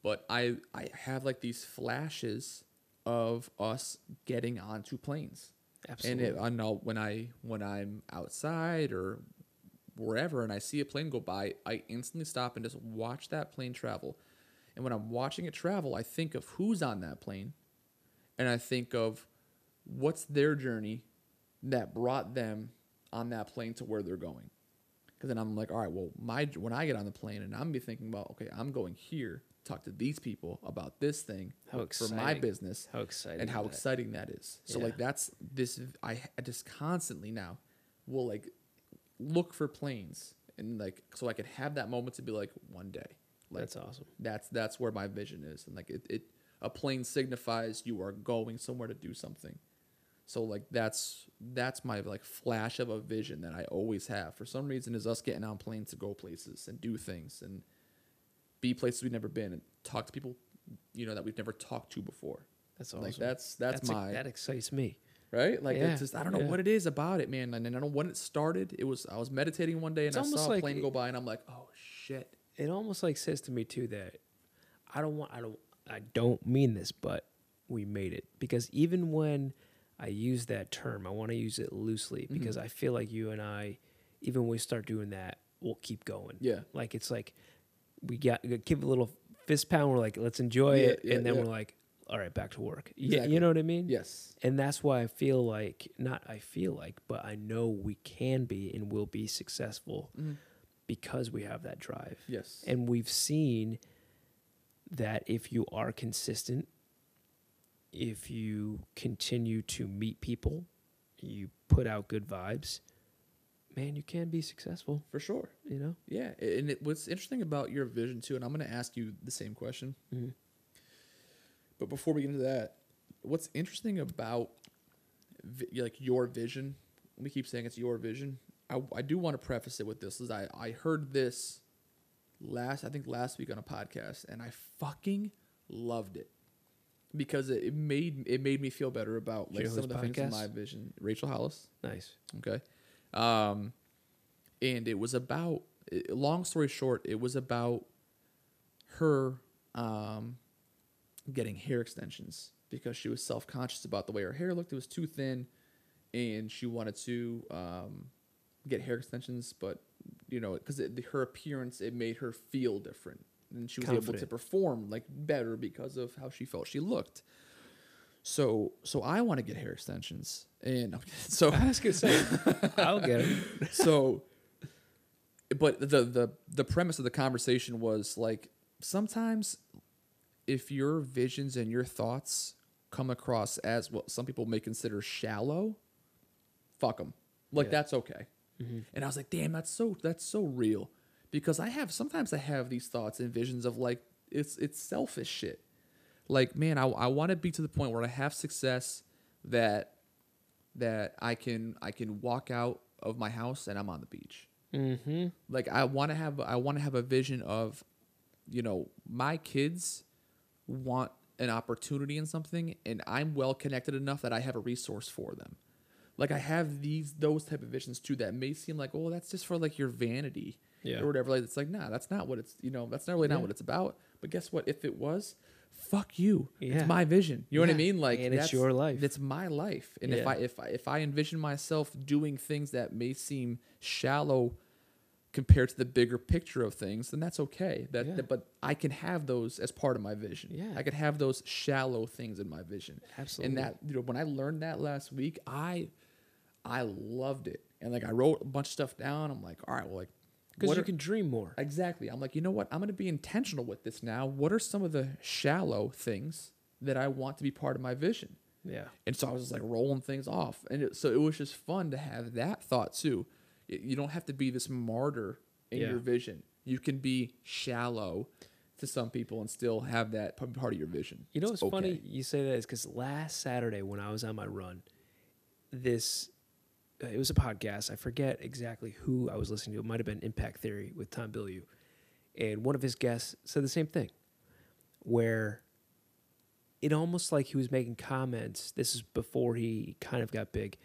But I, I have like these flashes of us getting onto planes. Absolutely. And it, I know when, I, when I'm outside or wherever and I see a plane go by, I instantly stop and just watch that plane travel. And when I'm watching it travel, I think of who's on that plane. And I think of what's their journey that brought them on that plane to where they're going. Because then I'm like, all right, well, my when I get on the plane and I'm be thinking about, okay, I'm going here, talk to these people about this thing how for my business. How exciting. And how that. exciting that is. So, yeah. like, that's this, I, I just constantly now will, like, look for planes. And, like, so I could have that moment to be like, one day. Like, that's awesome. That's that's where my vision is. And, like, it, it a plane signifies you are going somewhere to do something. So like that's that's my like flash of a vision that I always have for some reason is us getting on planes to go places and do things and be places we've never been and talk to people, you know, that we've never talked to before. That's awesome. Like that's that's, that's my a, that excites me, right? Like yeah. it's just I don't know yeah. what it is about it, man. And I don't know when it started. It was I was meditating one day and it's I saw a like plane it, go by and I'm like, oh shit. It almost like says to me too that I don't want I don't I don't mean this, but we made it because even when I use that term. I want to use it loosely because mm-hmm. I feel like you and I, even when we start doing that, we'll keep going. Yeah. Like it's like we got give a little fist pound. We're like, let's enjoy yeah, it. Yeah, and then yeah. we're like, all right, back to work. Exactly. You know what I mean? Yes. And that's why I feel like, not I feel like, but I know we can be and will be successful mm-hmm. because we have that drive. Yes. And we've seen that if you are consistent, if you continue to meet people, you put out good vibes, man, you can be successful. For sure. You know? Yeah. And it, what's interesting about your vision, too, and I'm going to ask you the same question. Mm-hmm. But before we get into that, what's interesting about vi- like your vision, we keep saying it's your vision. I, I do want to preface it with this. Is I, I heard this last, I think last week on a podcast, and I fucking loved it. Because it made it made me feel better about like some of the podcast? things in my vision. Rachel Hollis, nice, okay, um, and it was about. Long story short, it was about her um, getting hair extensions because she was self-conscious about the way her hair looked. It was too thin, and she wanted to um, get hair extensions, but, you know, because her appearance, it made her feel different. And she was confident, able to perform like better because of how she felt she looked. So, so I want to get hair extensions, and so I was gonna say, I'll get it. So, but the the the premise of the conversation was like, sometimes if your visions and your thoughts come across as what some people may consider shallow, fuck them. Like, yeah, that's okay. Mm-hmm. And I was like, damn, that's so that's so real. Because I have, sometimes I have these thoughts and visions of like, it's it's selfish shit. Like, man, I, I want to be to the point where I have success that that I can I can walk out of my house and I'm on the beach. Mm-hmm. Like, I want to have I want to have a vision of, you know, my kids want an opportunity in something, and I'm well connected enough that I have a resource for them. Like, I have these those type of visions too that may seem like, oh, that's just for like your vanity. Yeah. Or whatever. Like, it's like, nah, that's not what it's, you know, that's not really yeah. not what it's about. But guess what? If it was, fuck you. Yeah. It's my vision. You know yeah. what I mean? Like, and it's your life. It's my life. And yeah. if I if I, if I envision myself doing things that may seem shallow compared to the bigger picture of things, then that's okay. That, yeah. that but I can have those as part of my vision. Yeah. I could have those shallow things in my vision. Absolutely. And that, you know, when I learned that last week, I I loved it. And like, I wrote a bunch of stuff down. I'm like, all right, well, like, because you can dream more. Exactly. I'm like, you know what? I'm going to be intentional with this now. What are some of the shallow things that I want to be part of my vision? Yeah. And so I was just like rolling things off. And it, so it was just fun to have that thought too. You don't have to be this martyr in yeah. your vision. You can be shallow to some people and still have that part of your vision. You know what's okay. funny you say that is because last Saturday when I was on my run, this... it was a podcast. I forget exactly who I was listening to. It might have been Impact Theory with Tom Bilyeu. And one of his guests said the same thing, where it almost like he was making comments. This is before he kind of got big,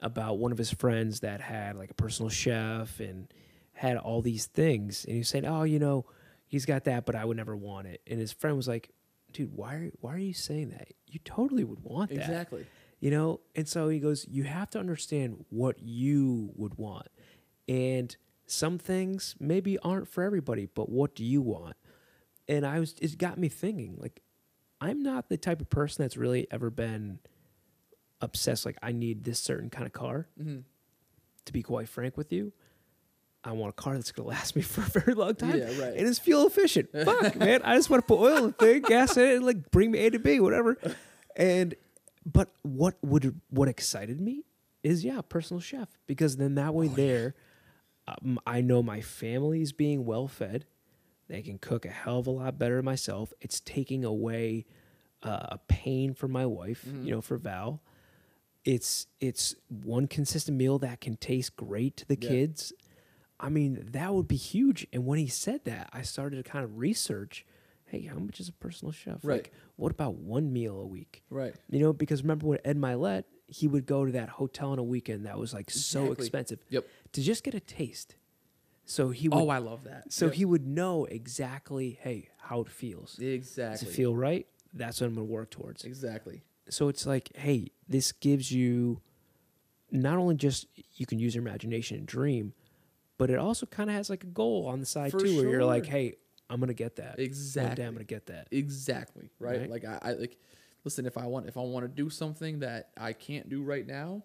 about one of his friends that had like a personal chef and had all these things. And he was saying, oh, you know, he's got that, but I would never want it. And his friend was like, dude, why are, why are you saying that? You totally would want that. Exactly. You know, and so he goes, you have to understand what you would want. And some things maybe aren't for everybody, but what do you want? And I was, it got me thinking, like, I'm not the type of person that's really ever been obsessed, like, I need this certain kind of car. Mm-hmm. To be quite frank with you, I want a car that's going to last me for a very long time. Yeah, right. And it's fuel efficient. Fuck, man. I just want to put oil in the thing, gas in it, and, like, bring me A to B, whatever. And... but what would what excited me is, yeah, personal chef. Because then that way oh, there, yeah. um, I know my family is being well-fed. They can cook a hell of a lot better than myself. It's taking away uh, a pain for my wife, mm-hmm. you know, for Val. It's it's one consistent meal that can taste great to the yeah. kids. I mean, that would be huge. And when he said that, I started to kind of research, hey, how much is a personal chef? Right. Like, what about one meal a week? Right. You know, because remember when Ed Mylett, he would go to that hotel on a weekend that was like exactly. so expensive yep. to just get a taste. So he would, oh, I love that. So yep. he would know exactly, hey, how it feels. Exactly. Does it feel right? That's what I'm going to work towards. Exactly. So it's like, hey, this gives you not only just you can use your imagination and dream, but it also kind of has like a goal on the side For too sure. where you're like, hey, I'm gonna get that. Exactly. One day I'm gonna get that. Exactly. Right? Right? Like I, I like listen, if I want if I want to do something that I can't do right now,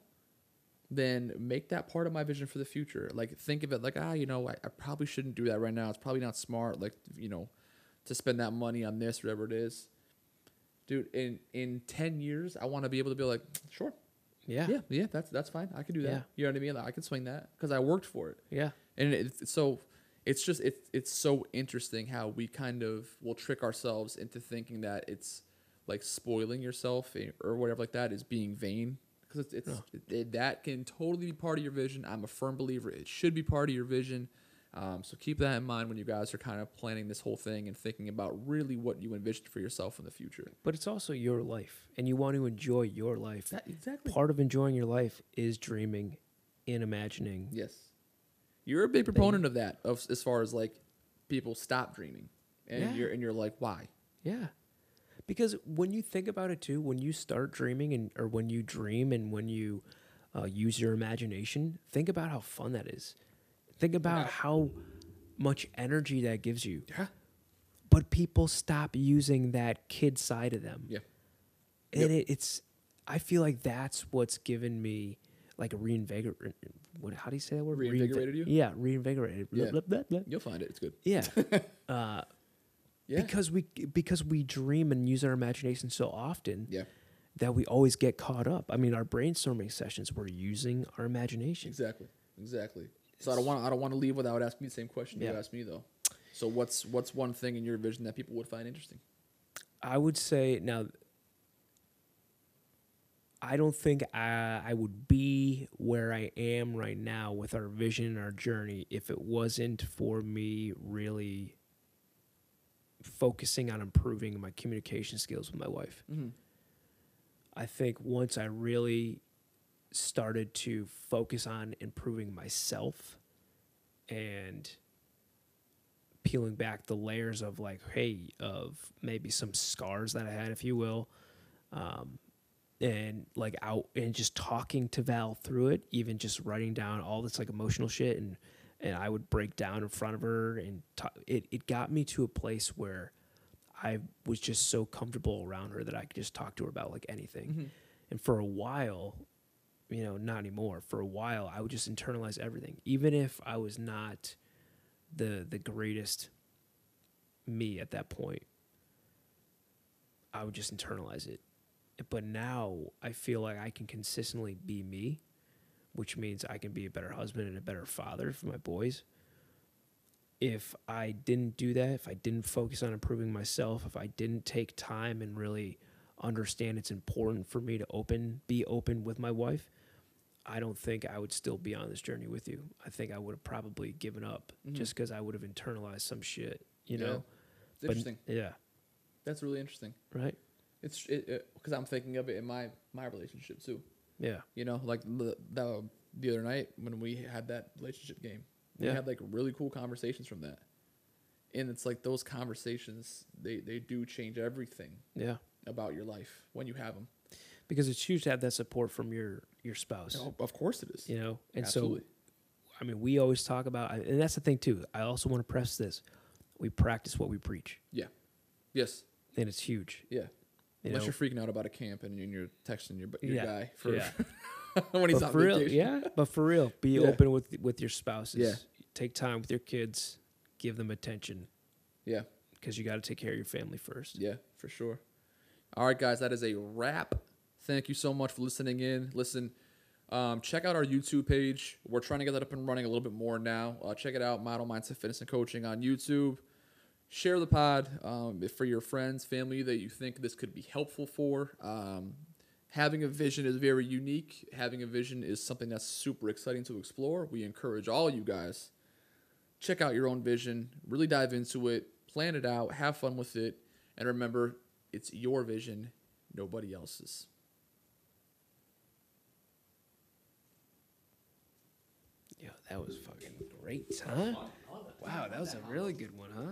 then make that part of my vision for the future. Like, think of it like, ah, you know, I, I probably shouldn't do that right now. It's probably not smart, like, you know, to spend that money on this, whatever it is. Dude, in in ten years, I wanna be able to be like, sure. Yeah. Yeah, yeah, that's that's fine. I can do that. Yeah. You know what I mean? Like, I can swing that because I worked for it. Yeah. And it's it, so It's just it's it's so interesting how we kind of will trick ourselves into thinking that it's like spoiling yourself or whatever like that is being vain, because it's, it's no. it, it, that can totally be part of your vision. I'm a firm believer it should be part of your vision, um, so keep that in mind when you guys are kind of planning this whole thing and thinking about really what you envision for yourself in the future. But it's also your life, and you want to enjoy your life. That, exactly. Part of enjoying your life is dreaming, and imagining. Yes. You're a big proponent of that, of, as far as like people stop dreaming. and yeah. you're and you're like, why? Yeah, because when you think about it too, when you start dreaming and or when you dream and when you uh, use your imagination, think about how fun that is. Think about yeah. how much energy that gives you. Yeah. But people stop using that kid side of them. Yeah. And yep. it, it's, I feel like that's what's given me like a reinvigor. What? How do you say that word? Reinvigorated Reinvi- you? Yeah, reinvigorated. Yeah. Blah, blah, blah. You'll find it. It's good. Yeah. uh, yeah. Because we because we dream and use our imagination so often. Yeah. That we always get caught up. I mean, our brainstorming sessions, we're using our imagination. Exactly. Exactly. So I don't want I don't want to leave without asking you the same question yeah. you asked me though. So what's what's one thing in your vision that people would find interesting? I would say now. I don't think I, I would be where I am right now with our vision and our journey if it wasn't for me really focusing on improving my communication skills with my wife. Mm-hmm. I think once I really started to focus on improving myself and peeling back the layers of like, hey, of maybe some scars that I had, if you will, um, and like out and just talking to Val through it, even just writing down all this like emotional shit. And, and I would break down in front of her and talk. It, it got me to a place where I was just so comfortable around her that I could just talk to her about like anything. Mm-hmm. And for a while, you know, not anymore. For a while, I would just internalize everything. Even if I was not the, the greatest me at that point, I would just internalize it. But now I feel like I can consistently be me, which means I can be a better husband and a better father for my boys. If I didn't do that, if I didn't focus on improving myself, if I didn't take time and really understand it's important for me to open, be open with my wife, I don't think I would still be on this journey with you. I think I would have probably given up mm-hmm. just because I would have internalized some shit, you yeah. know? It's but, interesting. Yeah. That's really interesting. Right? It's because it, I'm thinking of it in my, my relationship too. Yeah. You know, like the, the, the other night when we had that relationship game, we yeah. had like really cool conversations from that. And it's like those conversations, they, they do change everything yeah. about your life when you have them. Because it's huge to have that support from your, your spouse. Oh, of course it is. You know, and absolutely. So, I mean, we always talk about, and that's the thing too. I also want to press this. We practice what we preach. Yeah. Yes. And it's huge. Yeah. You Unless know, you're freaking out about a camp and you're texting your, your yeah, guy for yeah. when he's but on for real, vacation. Yeah, but for real, be yeah. open with with your spouses. Yeah. Take time with your kids. Give them attention. Yeah. Because you got to take care of your family first. Yeah, for sure. All right, guys, that is a wrap. Thank you so much for listening in. Listen, um, check out our YouTube page. We're trying to get that up and running a little bit more now. Uh, check it out, Model Mindset Fitness and Coaching on YouTube. Share the pod um, for your friends, family that you think this could be helpful for. Um, having a vision is very unique. Having a vision is something that's super exciting to explore. We encourage all you guys, check out your own vision, really dive into it, plan it out, have fun with it, and remember, it's your vision, nobody else's. Yo, that was fucking great, huh? Wow, that was a really good one, huh?